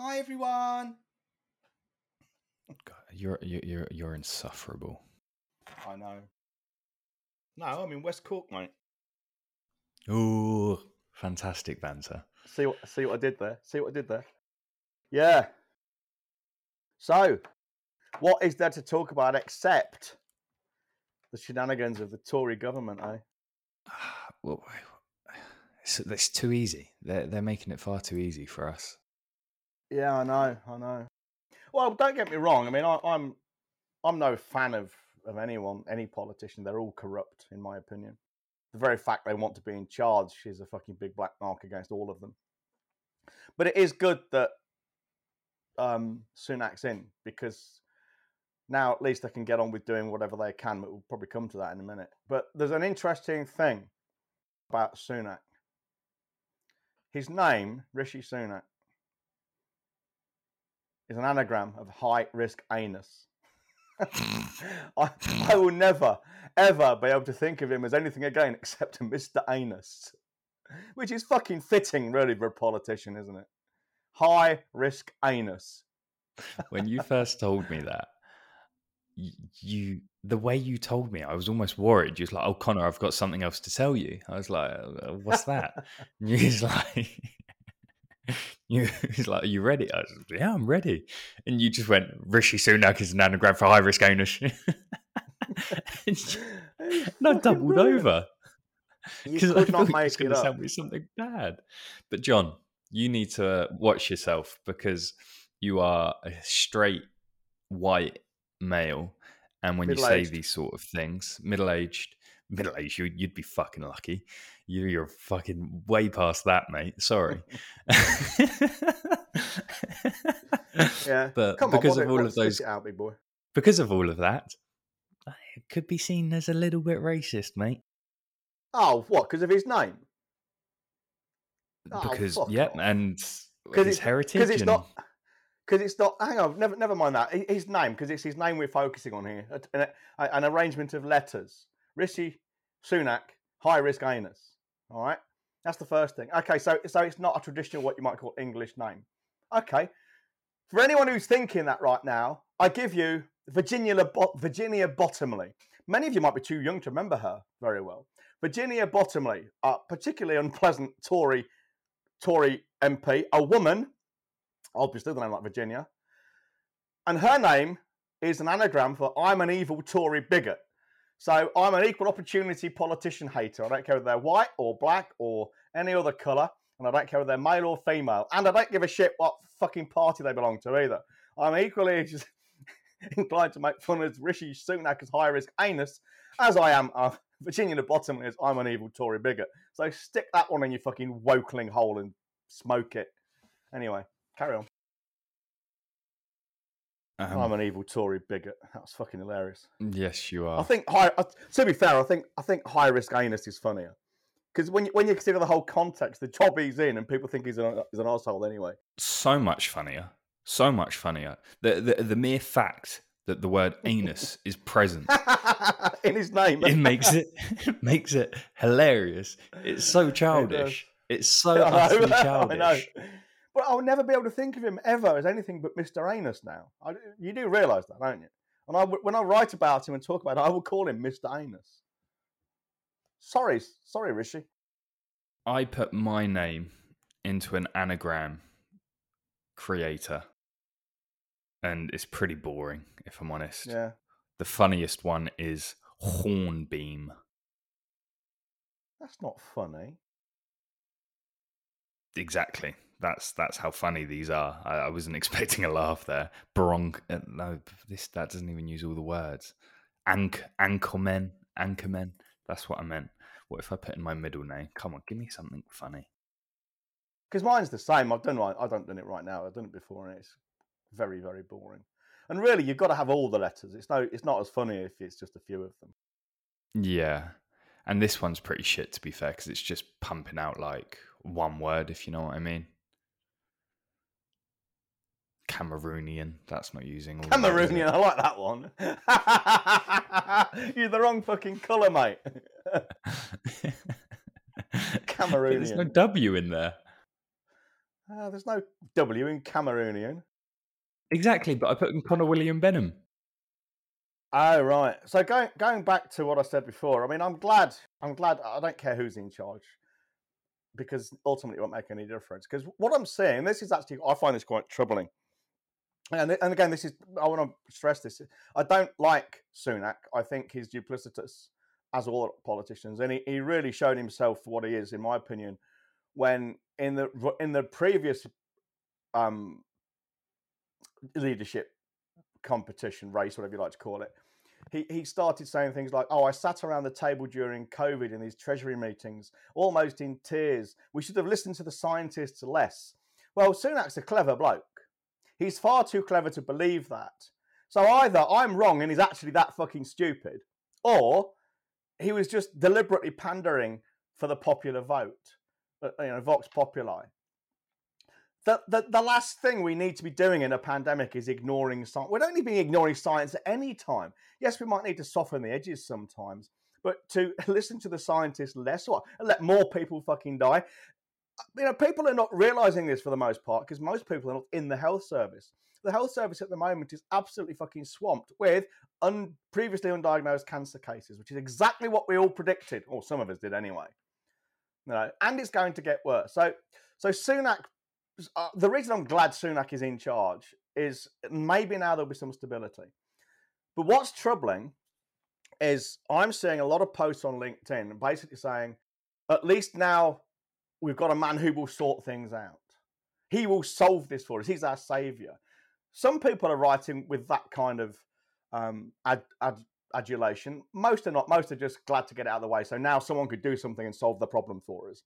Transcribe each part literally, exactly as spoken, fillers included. Hi, everyone. God, you're you're you're insufferable. I know. No, I'm in West Cork, mate. Ooh, fantastic banter. See what see what I did there. See what I did there. Yeah. So, what is there to talk about except the shenanigans of the Tory government, eh? Well, it's, it's too easy. They're they're making it far too easy for us. Yeah, I know. I know. Well, don't get me wrong. I mean, I, I'm I'm no fan of, of anyone, any politician. They're all corrupt, in my opinion. The very fact they want to be in charge is a fucking big black mark against all of them. But it is good that um, Sunak's in, because now at least they can get on with doing whatever they can. But we'll probably come to that in a minute. But there's an interesting thing about Sunak. His name, Rishi Sunak, is an anagram of high-risk anus. I, I will never, ever be able to think of him as anything again except a Mister Anus, which is fucking fitting, really, for a politician, isn't it? High-risk anus. When you first told me that, you, you the way you told me, I was almost worried. You was like, "Oh, Connor, I've got something else to tell you." I was like, "What's that?" And you was like... You, he's like, "Are you ready?" I was like, "Yeah, I'm ready." And you just went, "Rishi Sunak is an anagram for high risk owners." No, doubled brilliant. Over. You could I not make it, it up. Sound like something bad. But John, you need to watch yourself, because you are a straight white male, and when middle-aged. You say these sort of things, middle-aged. Middle age, you'd be fucking lucky. You're fucking way past that, mate. Sorry. Yeah, but come because on, of all of those, out, big boy. Because of all of that, it could be seen as a little bit racist, mate. Oh, what? Because of his name? Because oh, yeah, off. And his heritage. Because it's and... not. Because it's not. Hang on, never, never mind that. His name, because it's his name we're focusing on here. An, an arrangement of letters. Rishi Sunak, high-risk anus. All right? That's the first thing. Okay, so so it's not a traditional, what you might call, English name. Okay. For anyone who's thinking that right now, I give you Virginia Virginia Bottomley. Many of you might be too young to remember her very well. Virginia Bottomley, a particularly unpleasant Tory Tory M P, a woman, obviously the name like Virginia, and her name is an anagram for "I'm an evil Tory bigot." So I'm an equal opportunity politician hater. I don't care whether they're white or black or any other colour. And I don't care whether they're male or female. And I don't give a shit what fucking party they belong to either. I'm equally just inclined to make fun of Rishi Sunak as high-risk anus, as I am uh, Virginia Bottomley as I'm an evil Tory bigot. So stick that one in your fucking wokeling hole and smoke it. Anyway, carry on. Um, I'm an evil Tory bigot. That was fucking hilarious. Yes, you are. I think high. To be fair, I think I think high risk anus is funnier, because when you, when you consider the whole context, the job he's in, and people think he's an he's an asshole anyway. So much funnier. So much funnier. The the, the mere fact that the word anus is present in his name, it makes it, it makes it hilarious. It's so childish. It it's so utterly childish. I know. But I'll never be able to think of him ever as anything but Mister Anus now. I, you do realise that, don't you? And I, when I write about him and talk about it, I will call him Mister Anus. Sorry, sorry, Rishi. I put my name into an anagram creator, and it's pretty boring, if I'm honest. Yeah. The funniest one is Hornbeam. That's not funny. Exactly. That's that's how funny these are. I, I wasn't expecting a laugh there. Bronk. Uh, no, this that doesn't even use all the words. Ank, anchormen, anchormen. That's what I meant. What if I put in my middle name? Come on, give me something funny. Because mine's the same. I've done. I don't done it right now. I've done it before, and it's very very boring. And really, you've got to have all the letters. It's no. It's not as funny if it's just a few of them. Yeah, and this one's pretty shit, to be fair, because it's just pumping out like one word, if you know what I mean. Cameroonian. That's not using all Cameroonian, that, I like that one. You're the wrong fucking colour, mate. Cameroonian. There's no W in there. Uh, there's no W in Cameroonian. Exactly, but I put in Conor William Benham. Oh, right. So going going back to what I said before, I mean, I'm glad. I'm glad. I don't care who's in charge, because ultimately it won't make any difference. Because what I'm saying, this is actually, I find this quite troubling. And and again, this is, I want to stress this. I don't like Sunak. I think he's duplicitous, as all politicians, and he, he really showed himself for what he is, in my opinion, when in the in the previous um, leadership competition race, whatever you like to call it, he he started saying things like, "Oh, I sat around the table during COVID in these Treasury meetings, almost in tears. We should have listened to the scientists less." Well, Sunak's a clever bloke. He's far too clever to believe that. So either I'm wrong and he's actually that fucking stupid, or he was just deliberately pandering for the popular vote, you know, Vox Populi. The, the, the last thing we need to be doing in a pandemic is ignoring science. We don't need to be ignoring science at any time. Yes, we might need to soften the edges sometimes, but to listen to the scientists less, or let more people fucking die. You know, people are not realising this for the most part, because most people are not in the health service. The health service at the moment is absolutely fucking swamped with un- previously undiagnosed cancer cases, which is exactly what we all predicted, or some of us did anyway. You know, and it's going to get worse. So, so Sunak, uh, the reason I'm glad Sunak is in charge is maybe now there'll be some stability. But what's troubling is I'm seeing a lot of posts on LinkedIn basically saying, at least now we've got a man who will sort things out. He will solve this for us. He's our saviour. Some people are writing with that kind of um, ad- ad- adulation. Most are not. Most are just glad to get it out of the way. So now someone could do something and solve the problem for us.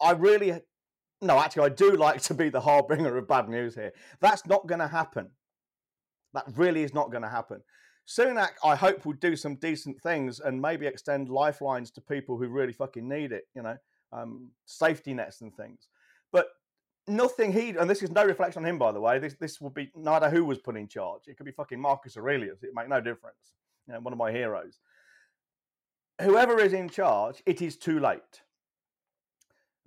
I really, no, actually, I do like to be the harbinger of bad news here. That's not going to happen. That really is not going to happen. Sunak, I hope, will do some decent things and maybe extend lifelines to people who really fucking need it, you know. Um, safety nets and things, but nothing he, and this is no reflection on him, by the way, this this would be no matter who was put in charge. It could be fucking Marcus Aurelius. It make no difference. You know, one of my heroes. Whoever is in charge, it is too late.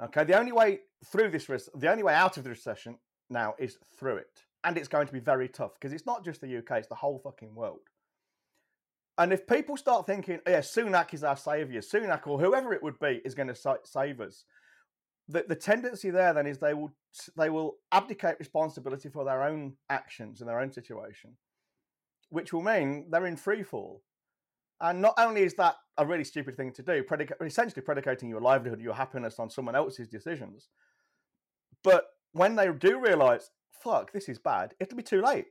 Okay, the only way through this, the only way out of the recession now is through it, and it's going to be very tough, because it's not just the U K, it's the whole fucking world. And if people start thinking, yeah, Sunak is our saviour, Sunak or whoever it would be is going to save us, the, the tendency there then is they will they will abdicate responsibility for their own actions and their own situation, which will mean they're in free fall. And not only is that a really stupid thing to do, predica- essentially predicating your livelihood, your happiness on someone else's decisions, but when they do realise, fuck, this is bad, it'll be too late.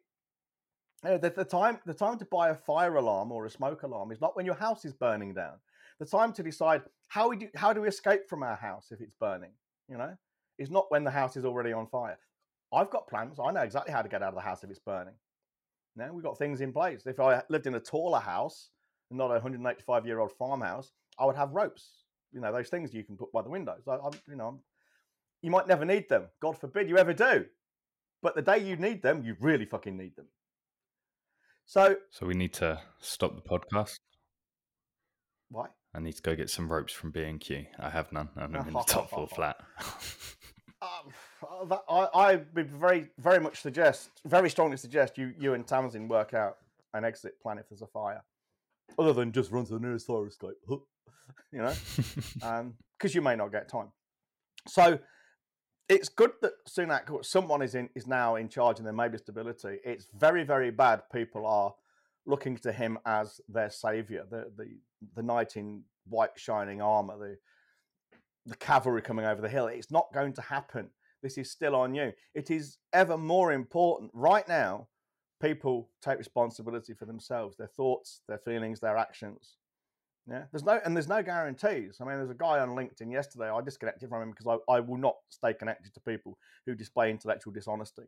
The, the time the time to buy a fire alarm or a smoke alarm is not when your house is burning down. The time to decide how we do, how do we escape from our house if it's burning, you know, is not when the house is already on fire. I've got plans. I know exactly how to get out of the house if it's burning. Now we've got things in place. If I lived in a taller house, not a one hundred eighty-five year old farmhouse, I would have ropes. You know, those things you can put by the windows. I, I, you know, you might never need them. God forbid you ever do. But the day you need them, you really fucking need them. So so we need to stop the podcast. Why? I need to go get some ropes from B and Q. I have none. I'm in the top floor flat. um, I, I would very, very much suggest, very strongly suggest you, you and Tamsin work out an exit plan if there's a fire, other than just run to the nearest fire escape. You know, because um, you may not get time. So it's good that Sunak or someone is in is now in charge and there may be stability. It's very, very bad. People are looking to him as their saviour, the, the the knight in white shining armour, the the cavalry coming over the hill. It's not going to happen. This is still on you. It is ever more important right now. People take responsibility for themselves, their thoughts, their feelings, their actions. Yeah, there's no and there's no guarantees. I mean, there's a guy on LinkedIn yesterday. I disconnected from him because I, I will not stay connected to people who display intellectual dishonesty.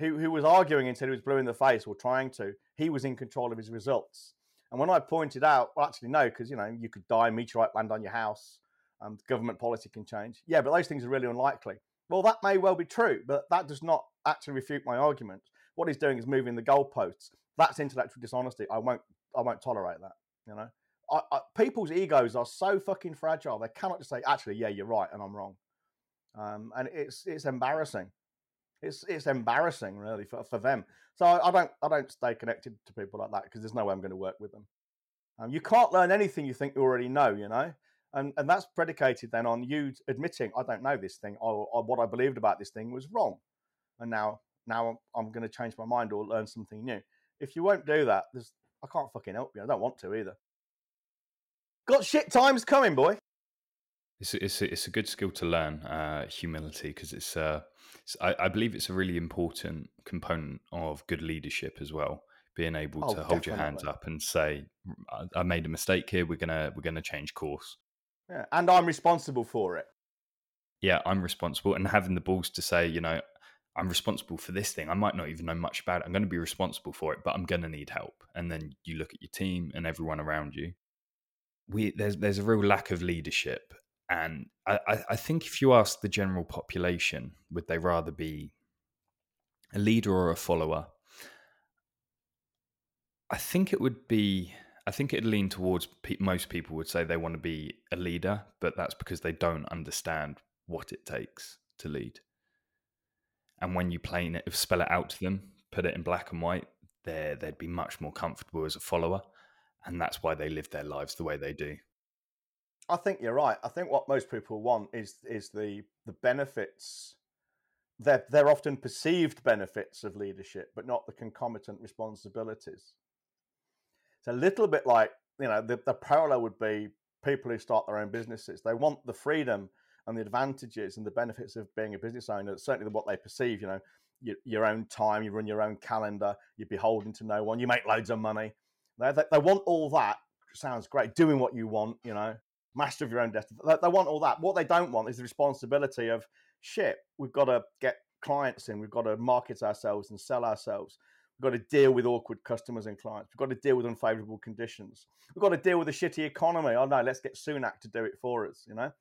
Who who was arguing until he was blue in the face or trying to. He was in control of his results. And when I pointed out, well, actually no, because you know you could die, meteorite land on your house, um, government policy can change. Yeah, but those things are really unlikely. Well, that may well be true, but that does not actually refute my argument. What he's doing is moving the goalposts. That's intellectual dishonesty. I won't I won't tolerate that. You know. I, I, people's egos are so fucking fragile. They cannot just say, actually, yeah, you're right, and I'm wrong. Um, and it's it's embarrassing. It's it's embarrassing, really, for, for them. So I don't I don't stay connected to people like that because there's no way I'm going to work with them. Um, you can't learn anything you think you already know, you know, and and that's predicated then on you admitting I don't know this thing, or, or what I believed about this thing was wrong, and now now I'm, I'm going to change my mind or learn something new. If you won't do that, there's I can't fucking help you. I don't want to either. Got shit times coming, boy. It's a, it's a, it's a good skill to learn, uh, humility, because it's, uh, it's I, I believe it's a really important component of good leadership as well. Being able oh, to hold definitely. your hands up and say, I, "I made a mistake here. We're gonna we're gonna change course." Yeah, and I'm responsible for it. Yeah, I'm responsible, and having the balls to say, you know, I'm responsible for this thing. I might not even know much about it. I'm going to be responsible for it, but I'm going to need help. And then you look at your team and everyone around you. We there's there's a real lack of leadership. And I, I think if you ask the general population, would they rather be a leader or a follower? I think it would be, I think it'd lean towards pe- most people would say they want to be a leader, but that's because they don't understand what it takes to lead. And when you plain it, spell it out to them, put it in black and white, they're, they'd be much more comfortable as a follower. And that's why they live their lives the way they do. I think you're right. I think what most people want is is the the benefits. They're, they're often perceived benefits of leadership, but not the concomitant responsibilities. It's a little bit like, you know, the, the parallel would be people who start their own businesses. They want the freedom and the advantages and the benefits of being a business owner. It's certainly what they perceive, you know, your, your own time, you run your own calendar, you're beholden to no one, you make loads of money. They, they, they want all that. Sounds great. Doing what you want, you know. Master of your own destiny. They want all that. What they don't want is the responsibility of, shit, we've got to get clients in. We've got to market ourselves and sell ourselves. We've got to deal with awkward customers and clients. We've got to deal with unfavorable conditions. We've got to deal with a shitty economy. Oh, no, let's get Sunak to do it for us, you know?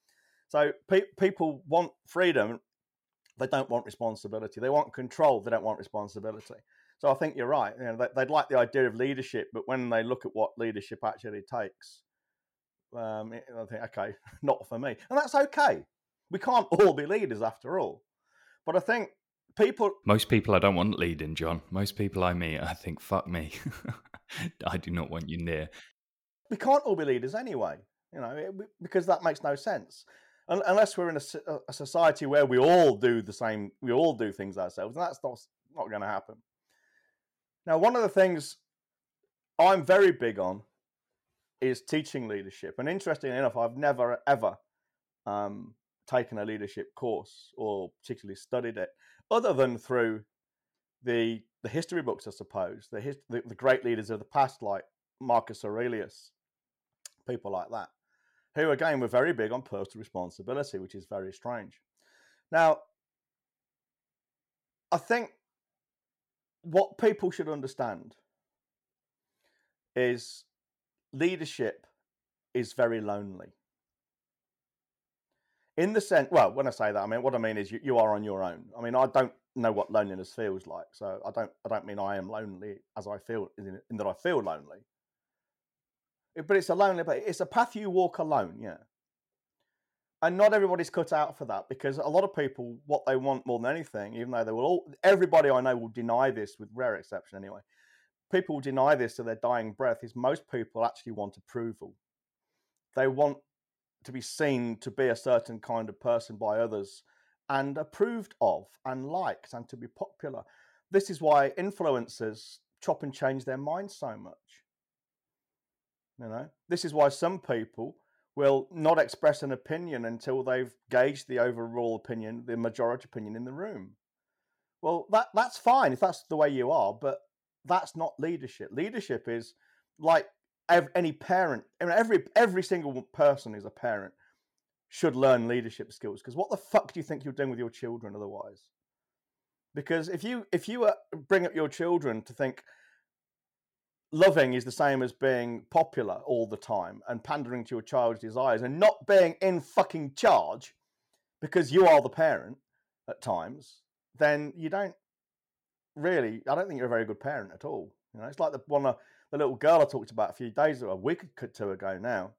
So pe- people want freedom. They don't want responsibility. They want control. They don't want responsibility. So I think you're right. You know, they, they'd like the idea of leadership, but when they look at what leadership actually takes, Um, I think, okay, not for me. And that's okay. We can't all be leaders after all. But I think people... Most people I don't want leading, John. Most people I meet, I think, fuck me. I do not want you near. We can't all be leaders anyway, you know, it, because that makes no sense. Un- unless we're in a, a society where we all do the same, we all do things ourselves, and that's not, not going to happen. Now, one of the things I'm very big on is teaching leadership. And interestingly enough, I've never, ever um, taken a leadership course or particularly studied it, other than through the the history books, I suppose, the, his, the, the great leaders of the past, like Marcus Aurelius, people like that, who, again, were very big on personal responsibility, which is very strange. Now, I think what people should understand is leadership is very lonely. In the sense, well, when I say that, I mean, what I mean is you, you are on your own. I mean, I don't know what loneliness feels like, so I don't I don't mean I am lonely as I feel, in, in that I feel lonely. It, but it's a lonely, but it's a path you walk alone, yeah. And not everybody's cut out for that, because a lot of people, what they want more than anything, even though they will all, everybody I know will deny this with rare exception anyway, people will deny this to their dying breath, is most people actually want approval. They want to be seen to be a certain kind of person by others and approved of and liked and to be popular. This is why influencers chop and change their minds so much. You know, this is why some people will not express an opinion until they've gauged the overall opinion, the majority opinion in the room. Well, that that's fine if that's the way you are, but that's not leadership. Leadership is like ev- any parent. I mean, every every single person who's a parent should learn leadership skills, because what the fuck do you think you're doing with your children otherwise? Because if you if you uh, bring up your children to think loving is the same as being popular all the time and pandering to your child's desires and not being in fucking charge because you are the parent at times, then you don't really, I don't think you're a very good parent at all. You know, it's like the one, the little girl I talked about a few days ago, a week or two ago now,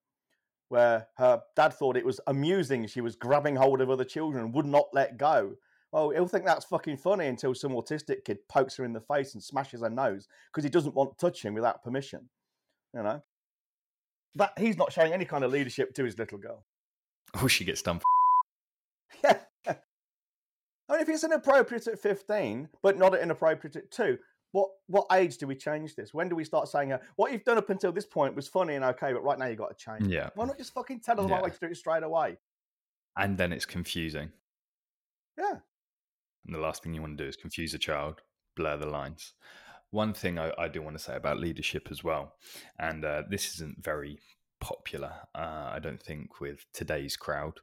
where her dad thought it was amusing. She was grabbing hold of other children and would not let go. Well, he'll think that's fucking funny until some autistic kid pokes her in the face and smashes her nose because he doesn't want touching without permission. You know? That he's not showing any kind of leadership to his little girl. Oh, she gets done. Yeah. I mean, if it's inappropriate at fifteen, but not inappropriate at two, what what age do we change this? When do we start saying, uh, what you've done up until this point was funny and okay, but right now you've got to change? Yeah. Why not just fucking tell them yeah. like to do it straight away? And then it's confusing. Yeah. And the last thing you want to do is confuse a child, blur the lines. One thing I, I do want to say about leadership as well, and uh, this isn't very popular, uh, I don't think, with today's crowd.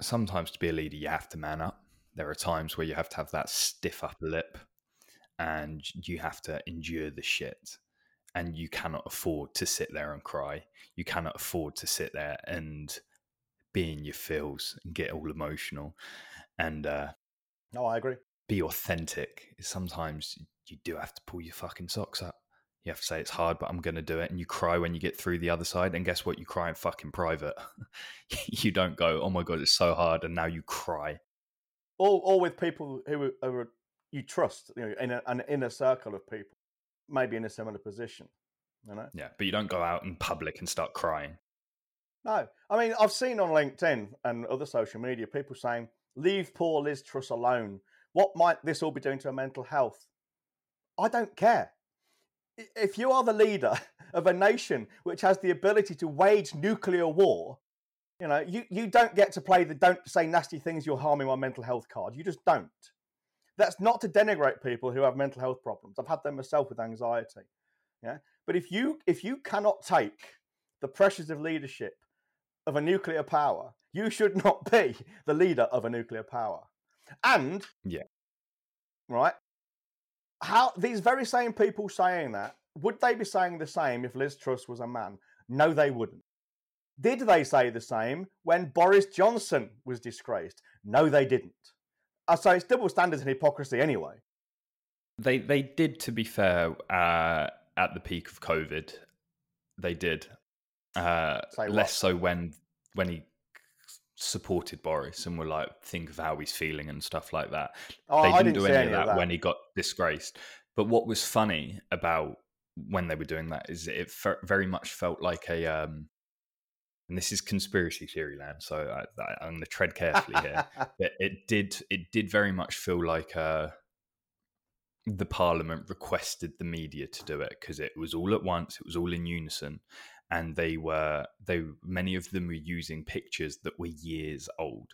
Sometimes to be a leader, you have to man up. There are times where you have to have that stiff upper lip and you have to endure the shit. And you cannot afford to sit there and cry. You cannot afford to sit there and be in your feels and get all emotional. And uh, no, I agree. Be authentic. Sometimes you do have to pull your fucking socks up. You have to say it's hard, but I'm going to do it. And you cry when you get through the other side. And guess what? You cry in fucking private. You don't go, oh my God, it's so hard. And now you cry. Or, or with people who are, you trust, you know, in a, an inner circle of people, maybe in a similar position. You know? Yeah, but you don't go out in public and start crying. No. I mean, I've seen on LinkedIn and other social media, people saying, leave poor Liz Truss alone. What might this all be doing to her mental health? I don't care. If you are the leader of a nation which has the ability to wage nuclear war, you know, you, you don't get to play the don't say nasty things, you're harming my mental health card. You just don't. That's not to denigrate people who have mental health problems. I've had them myself with anxiety. Yeah. But if you if you cannot take the pressures of leadership of a nuclear power, you should not be the leader of a nuclear power. And yeah. Right? How these very same people saying that, would they be saying the same if Liz Truss was a man? No, they wouldn't. Did they say the same when Boris Johnson was disgraced? No, they didn't. So it's double standards and hypocrisy anyway. They they did, to be fair, uh, at the peak of COVID. They did. Uh, less so when when he supported Boris and were like, think of how he's feeling and stuff like that. Oh, they didn't, I didn't do any, any of that, that when he got disgraced. But what was funny about when they were doing that is it fe- very much felt like a, um, and this is conspiracy theory land, so I, I, I'm going to tread carefully here, but it did, it did very much feel like a, the parliament requested the media to do it because it was all at once, it was all in unison. And they were, they many of them were using pictures that were years old.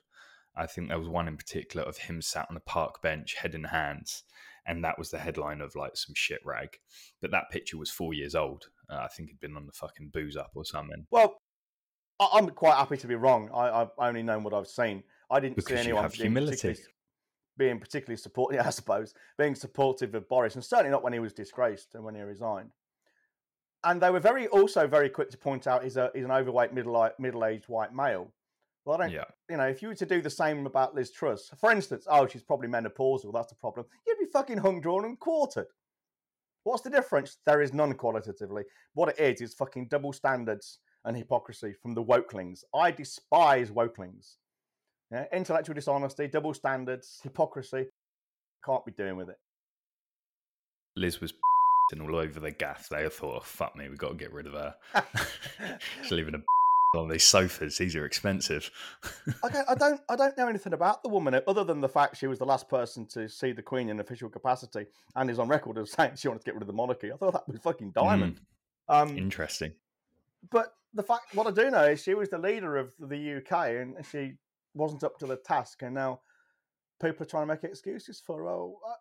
I think there was one in particular of him sat on a park bench, head in hands, and that was the headline of like some shit rag. But that picture was four years old. Uh, I think he'd been on the fucking booze up or something. Well, I- I'm quite happy to be wrong. I- I've only known what I've seen. I didn't because see anyone you have being, humility. Particularly, being particularly supportive. Yeah, I suppose being supportive of Boris, and certainly not when he was disgraced and when he resigned. And they were very, also very quick to point out he's a he's an overweight middle middle-aged white male. Well, I don't, yeah. you know, if you were to do the same about Liz Truss, for instance, oh, she's probably menopausal, that's the problem. You'd be fucking hung, drawn, and quartered. What's the difference? There is none qualitatively. What it is is fucking double standards and hypocrisy from the wokelings. I despise wokelings. Yeah? Intellectual dishonesty, double standards, hypocrisy. Can't be doing with it. Liz was. And all over the gaff, they thought, oh, fuck me, we've got to get rid of her. She's leaving a on these sofas. These are expensive. Okay, I don't I don't know anything about the woman other than the fact she was the last person to see the Queen in official capacity and is on record of saying she wanted to get rid of the monarchy. I thought that was fucking diamond. Mm. Um, Interesting. But the fact, what I do know is she was the leader of the U K and she wasn't up to the task. And now people are trying to make excuses for her. Oh, I,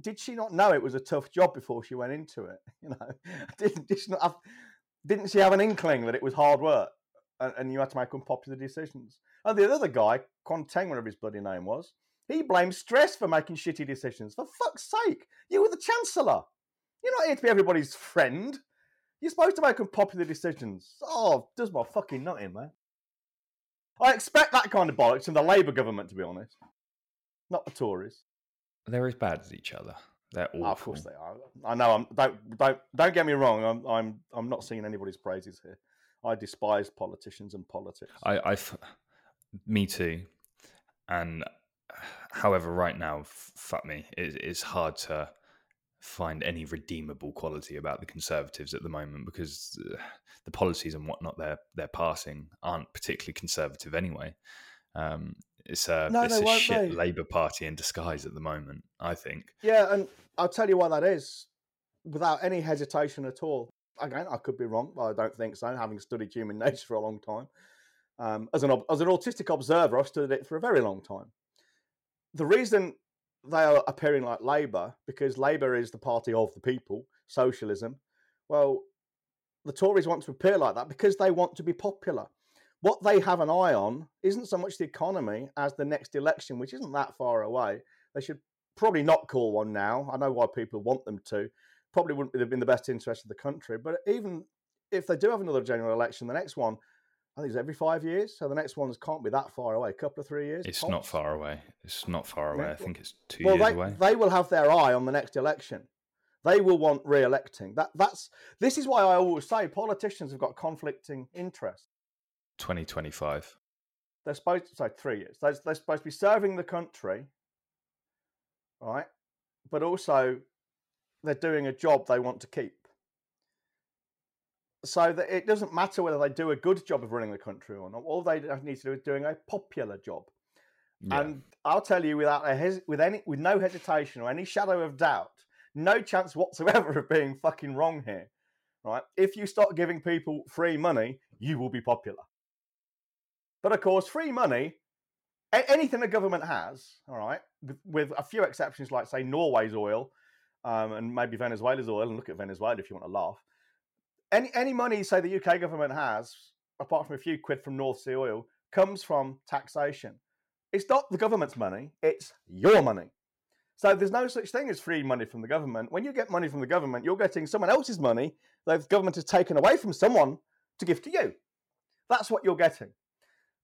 Did she not know it was a tough job before she went into it? You know, didn't did she not have, didn't she have an inkling that it was hard work and, and you had to make unpopular decisions? And the other guy, Quanteng, whatever his bloody name was, he blamed stress for making shitty decisions. For fuck's sake, you were the Chancellor. You're not here to be everybody's friend. You're supposed to make unpopular decisions. Oh, does my fucking nutting, man. I expect that kind of bollocks from the Labour government, to be honest, not the Tories. They're as bad as each other. They're awful. Oh, of course they are. I know. I'm, don't don't don't get me wrong. I'm I'm I'm not singing anybody's praises here. I despise politicians and politics. I, I f- me too. And however, right now, f- fuck me, it, it's hard to find any redeemable quality about the Conservatives at the moment, because the policies and whatnot they're they're passing aren't particularly conservative anyway. Um, it's a, no, it's a shit Labour Party in disguise at the moment, I think. Yeah, and I'll tell you what that is, without any hesitation at all. Again, I could be wrong, but I don't think so, having studied human nature for a long time. Um, as an as an autistic observer, I've studied it for a very long time. The reason they are appearing like Labour, because Labour is the party of the people, socialism. Well, the Tories want to appear like that because they want to be popular. What they have an eye on isn't so much the economy as the next election, which isn't that far away. They should probably not call one now. I know why people want them to. Probably wouldn't have been the best interest of the country. But even if they do have another general election, the next one, I think it's every five years. So the next ones can't be that far away, a couple of three years. It's tops. Not far away. It's not far away. I think it's two well, years they, away. They will have their eye on the next election. They will want re-electing. That, that's, this is why I always say politicians have got conflicting interests. twenty twenty-five. They're supposed to say three years. They're, they're supposed to be serving the country, right? But also, they're doing a job they want to keep. So that it doesn't matter whether they do a good job of running the country or not. All they need to do is doing a popular job. Yeah. And I'll tell you without a hes- with any with no hesitation or any shadow of doubt, no chance whatsoever of being fucking wrong here, right? If you start giving people free money, you will be popular. But of course, free money, a- anything the government has, all right, with, with a few exceptions like, say, Norway's oil, um, and maybe Venezuela's oil, and look at Venezuela if you want to laugh. Any any money, say, the U K government has, apart from a few quid from North Sea oil, comes from taxation. It's not the government's money, it's your money. So there's no such thing as free money from the government. When you get money from the government, you're getting someone else's money that the government has taken away from someone to give to you. That's what you're getting.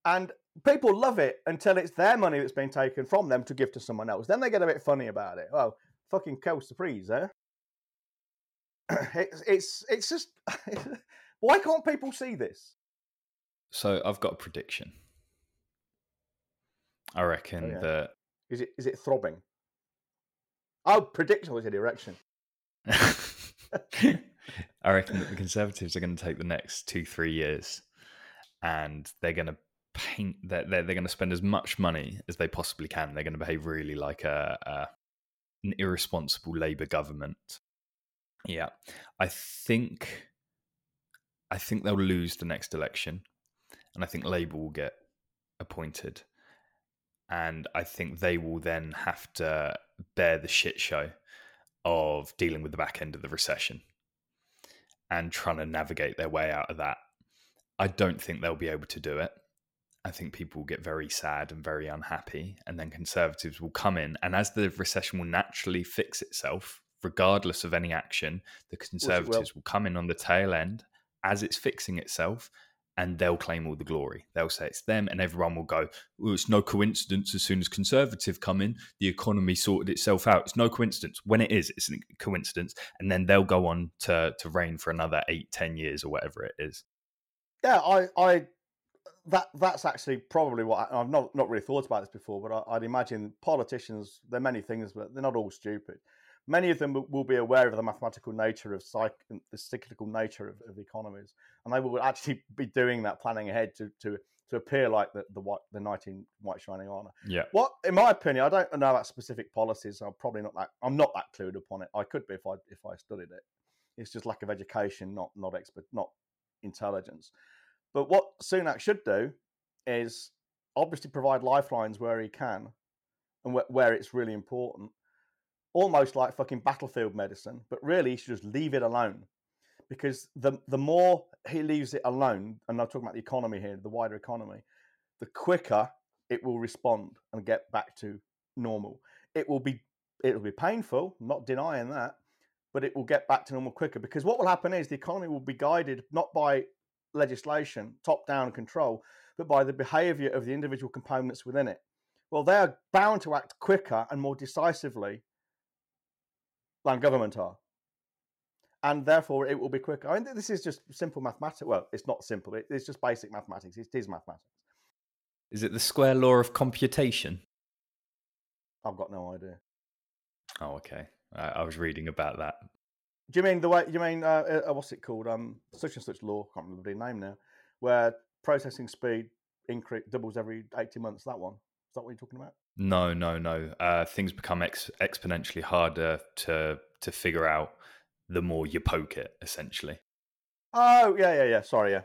And people love it until it's their money that's been taken from them to give to someone else. Then they get a bit funny about it. Oh, fucking cool surprise, eh? It's, it's it's just, why can't people see this? So I've got a prediction. I reckon oh, yeah. that... Is it is it throbbing? Oh, prediction was an erection. I reckon that the Conservatives are going to take the next two, three years and they're going to paint, they're, they're, they're going to spend as much money as they possibly can. They're going to behave really like a, a an irresponsible Labour government. Yeah, I think I think they'll lose the next election, and I think Labour will get appointed, and I think they will then have to bear the shit show of dealing with the back end of the recession and trying to navigate their way out of that. I don't think they'll be able to do it. I think people will get very sad and very unhappy, and then Conservatives will come in, and as the recession will naturally fix itself, regardless of any action, the Conservatives will come in on the tail end as it's fixing itself, and they'll claim all the glory. They'll say it's them, and everyone will go, oh, it's no coincidence as soon as Conservative come in, the economy sorted itself out. It's no coincidence. When it is, it's a coincidence. And then they'll go on to, to reign for another eight, ten years or whatever it is. Yeah, I, I that that's actually probably what, I, I've not, not really thought about this before, but I, I'd imagine politicians, they're many things, but they're not all stupid. Many of them will be aware of the mathematical nature of psych, the cyclical nature of, of economies, and they will actually be doing that, planning ahead to to, to appear like the the, white, the knight in white shining armor. Yeah. What, in my opinion, I don't know about specific policies. I'm probably not that. I'm not that clued upon it. I could be if I if I studied it. It's just lack of education, not not expert, not intelligence. But what Sunak should do is obviously provide lifelines where he can, and where, where it's really important. Almost like fucking battlefield medicine, but really he should just leave it alone, because the the more he leaves it alone, and I'm talking about the economy here, the wider economy, the quicker it will respond and get back to normal. It will be it'll be painful, I'm not denying that, but it will get back to normal quicker, because what will happen is the economy will be guided not by legislation, top-down control, but by the behaviour of the individual components within it. Well, they are bound to act quicker and more decisively than government are. and therefore it will be quicker. I mean, this is just simple mathematics. Well, it's not simple. It, it's just basic mathematics. It is mathematics. Is it the square law of computation? I've got no idea. Oh, okay. I, I was reading about that. Do you mean the way? You mean uh, uh, what's it called? Um, such and such law. Can't remember the name now. Where processing speed increase doubles every eighty months. That one. Is that what you're talking about? No, no, no. Uh, things become ex- exponentially harder to to figure out the more you poke it, essentially. Oh, yeah, yeah, yeah. Sorry, yeah.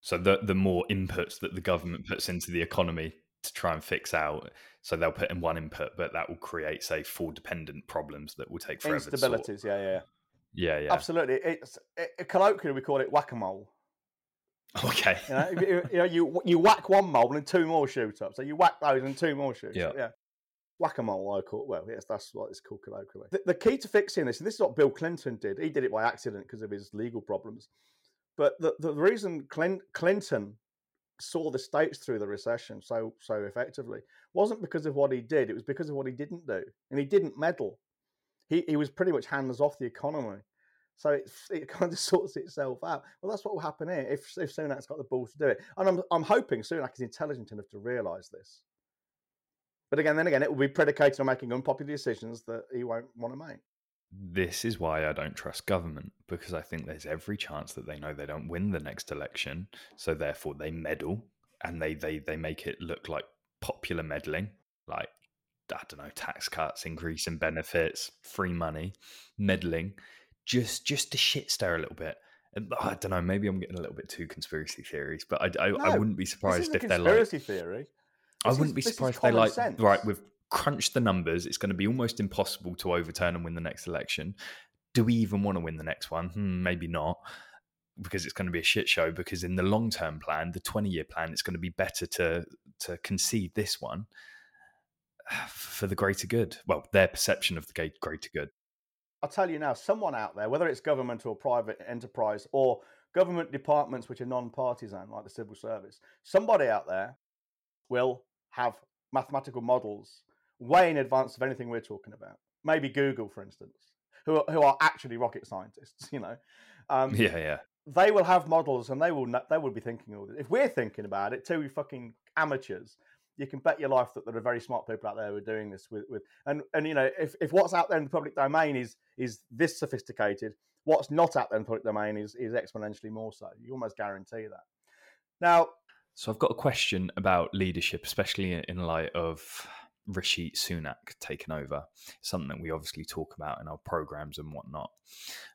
So the the more inputs that the government puts into the economy to try and fix out, so they'll put in one input, but that will create, say, four dependent problems that will take forever. Instabilities, yeah, yeah, yeah, yeah. Absolutely. It's it, colloquially we call it whack-a-mole. Okay. You know, you, you know, you you whack one mole and two more shoot up. So you whack those and two more shoot up. Yeah. yeah. Whack-a-mole, I call it. Well, yes, that's what it's called colloquially. The, the key to fixing this, and this is what Bill Clinton did. He did it by accident because of his legal problems. But the, the reason Clint, Clinton saw the states through the recession so so effectively wasn't because of what he did. It was because of what he didn't do. And he didn't meddle. He he was pretty much hands off the economy. So it, it kind of sorts itself out. Well, that's what will happen here if, if Sunak's got the balls to do it. And I'm I'm hoping Sunak is intelligent enough to realise this. But again, then again, it will be predicated on making unpopular decisions that he won't want to make. This is why I don't trust government, because I think there's every chance that they know they don't win the next election. So therefore they meddle and they, they, they make it look like popular meddling, like, I don't know, tax cuts, increase in benefits, free money, meddling, just just to shit stir a little bit. And I don't know, maybe I'm getting a little bit too conspiracy theories, but I, I, no, I wouldn't be surprised if they're like... conspiracy theory. I wouldn't be surprised if they're like, right, we've crunched the numbers. It's going to be almost impossible to overturn and win the next election. Do we even want to win the next one? Hmm, maybe not, because it's going to be a shit show, because in the long-term plan, the twenty-year plan, it's going to be better to to concede this one for the greater good. Well, their perception of the greater good. I'll tell you now, someone out there, whether it's government or private enterprise or government departments which are non-partisan, like the civil service, somebody out there will have mathematical models way in advance of anything we're talking about. Maybe Google, for instance, who are, who are actually rocket scientists, you know. Um, yeah, yeah. They will have models and they will not, they will be thinking all this. If we're thinking about it, two fucking amateurs, you can bet your life that there are very smart people out there who are doing this with. with and, and, you know, if, if what's out there in the public domain is is this sophisticated, what's not out there in the public domain is is exponentially more so. You almost guarantee that. Now... So I've got a question about leadership, especially in light of Rishi Sunak taking over, something that we obviously talk about in our programs and whatnot.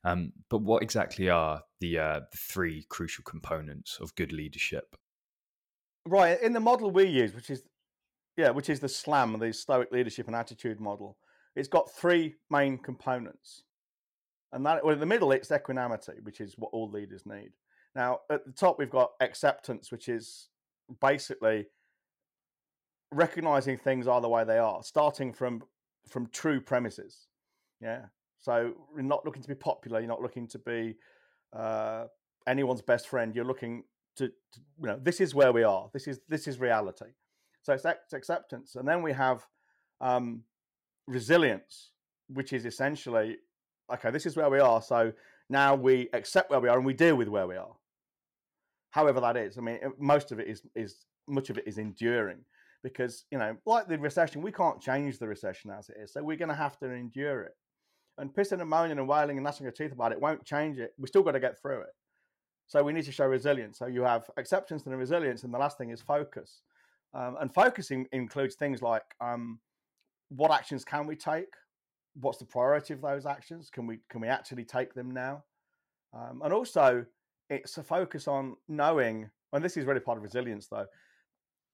Um, but what exactly are the, uh, the three crucial components of good leadership? Right. In the model we use, which is yeah, which is the SLAM, the Stoic Leadership and Attitude Model, it's got three main components. And that, well, in the middle, it's equanimity, which is what all leaders need. Now, at the top, we've got acceptance, which is basically recognizing things are the way they are, starting from from true premises. Yeah, so you're not looking to be popular, you're not looking to be uh, anyone's best friend. You're looking to, to, you know, this is where we are. This is this is reality. So it's acceptance, and then we have um, resilience, which is essentially, okay, this is where we are. So now we accept where we are and we deal with where we are. However that is, I mean, most of it is is much of it is enduring, because, you know, like the recession, we can't change the recession as it is. So we're going to have to endure it. And pissing and moaning and wailing and gnashing your teeth about it won't change it. We still got to get through it. So we need to show resilience. So you have acceptance and resilience, and the last thing is focus. Um, and focusing includes things like um, what actions can we take? What's the priority of those actions? Can we can we actually take them now? Um, and also, it's a focus on knowing, and this is really part of resilience, though,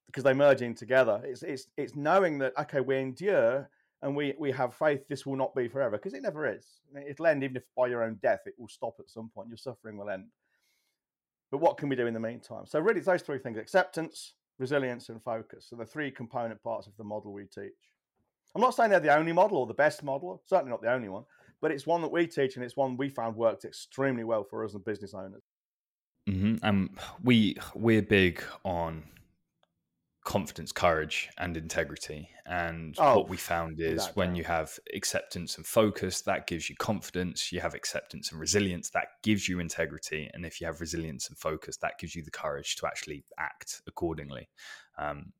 because they merge in together. It's it's it's knowing that, okay, we endure and we, we have faith this will not be forever, because it never is. It'll end, even if by your own death, it will stop at some point. Your suffering will end. But what can we do in the meantime? So really, it's those three things: acceptance, resilience, and focus. So the three component parts of the model we teach. I'm not saying they're the only model or the best model, certainly not the only one, but it's one that we teach and it's one we found worked extremely well for us as business owners. Mm-hmm. Um, we, we're big on confidence, courage, and integrity. And oh, what we found is exactly. when you have acceptance and focus, that gives you confidence. You have acceptance and resilience, that gives you integrity. And if you have resilience and focus, that gives you the courage to actually act accordingly. Um,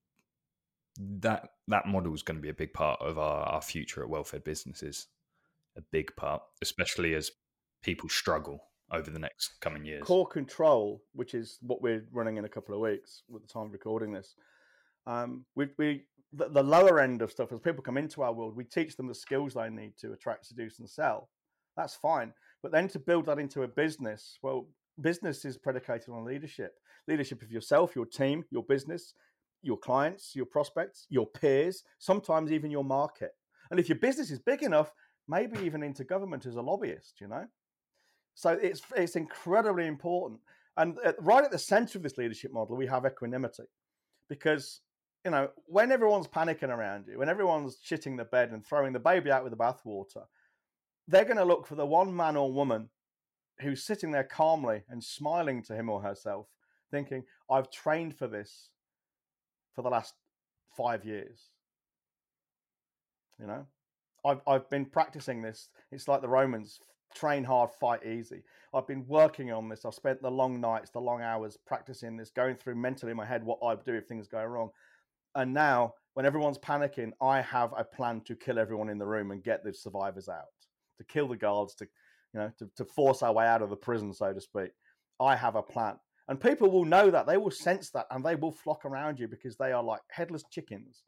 that that model is going to be a big part of our, our future at Well-Fed Businesses, a big part, especially as people struggle over the next coming years. Core control, which is what we're running in a couple of weeks with the time of recording this. Um, we, we the, the lower end of stuff, as people come into our world, we teach them the skills they need to attract, seduce and sell. That's fine. But then to build that into a business, well, business is predicated on leadership. Leadership of yourself, your team, your business, your clients, your prospects, your peers, sometimes even your market. And if your business is big enough, maybe even into government as a lobbyist, you know? So it's it's incredibly important. And right at the center of this leadership model, we have equanimity. Because, you know, when everyone's panicking around you, when everyone's shitting the bed and throwing the baby out with the bathwater, they're going to look for the one man or woman who's sitting there calmly and smiling to him or herself, thinking, I've trained for this for the last five years. You know, I've I've been practicing this. It's like the Romans. Train hard, fight easy. I've been working on this. I've spent the long nights, the long hours practicing this, going through mentally in my head what I'd do if things go wrong. And now, when everyone's panicking, I have a plan to kill everyone in the room and get the survivors out, to kill the guards, to you know, to, to force our way out of the prison, so to speak. I have a plan. And people will know that. They will sense that, and they will flock around you because they are like headless chickens.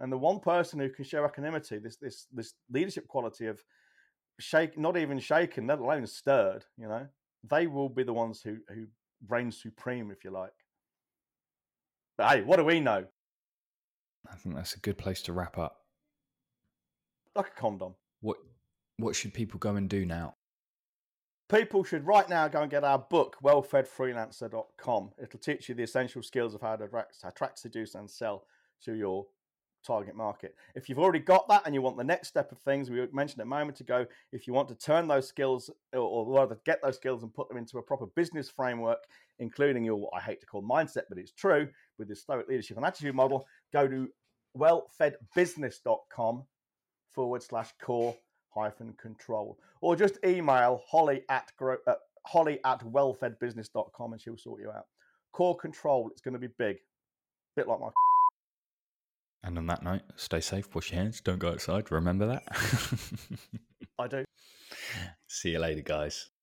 And the one person who can show equanimity, this this this leadership quality of shake, not even shaken, let alone stirred, you know, they will be the ones who who reign supreme, if you like. But hey, what do we know? I think that's a good place to wrap up. Like a condom. What what should people go and do now? People should right now go and get our book, well fed freelancer dot com. It'll teach you the essential skills of how to attract, attract, seduce, and sell to your target market. If you've already got that and you want the next step of things we mentioned a moment ago, if you want to turn those skills, or rather get those skills and put them into a proper business framework, including your, what I hate to call mindset, but it's true, with the Stoic Leadership and Attitude Model, go to well fed business dot com forward slash core hyphen control, or just email holly at uh, holly at well fed business dot com and she'll sort you out. Core control, it's going to be big, a bit like my. And on that note, stay safe, wash your hands, don't go outside, remember that. I do. See you later, guys.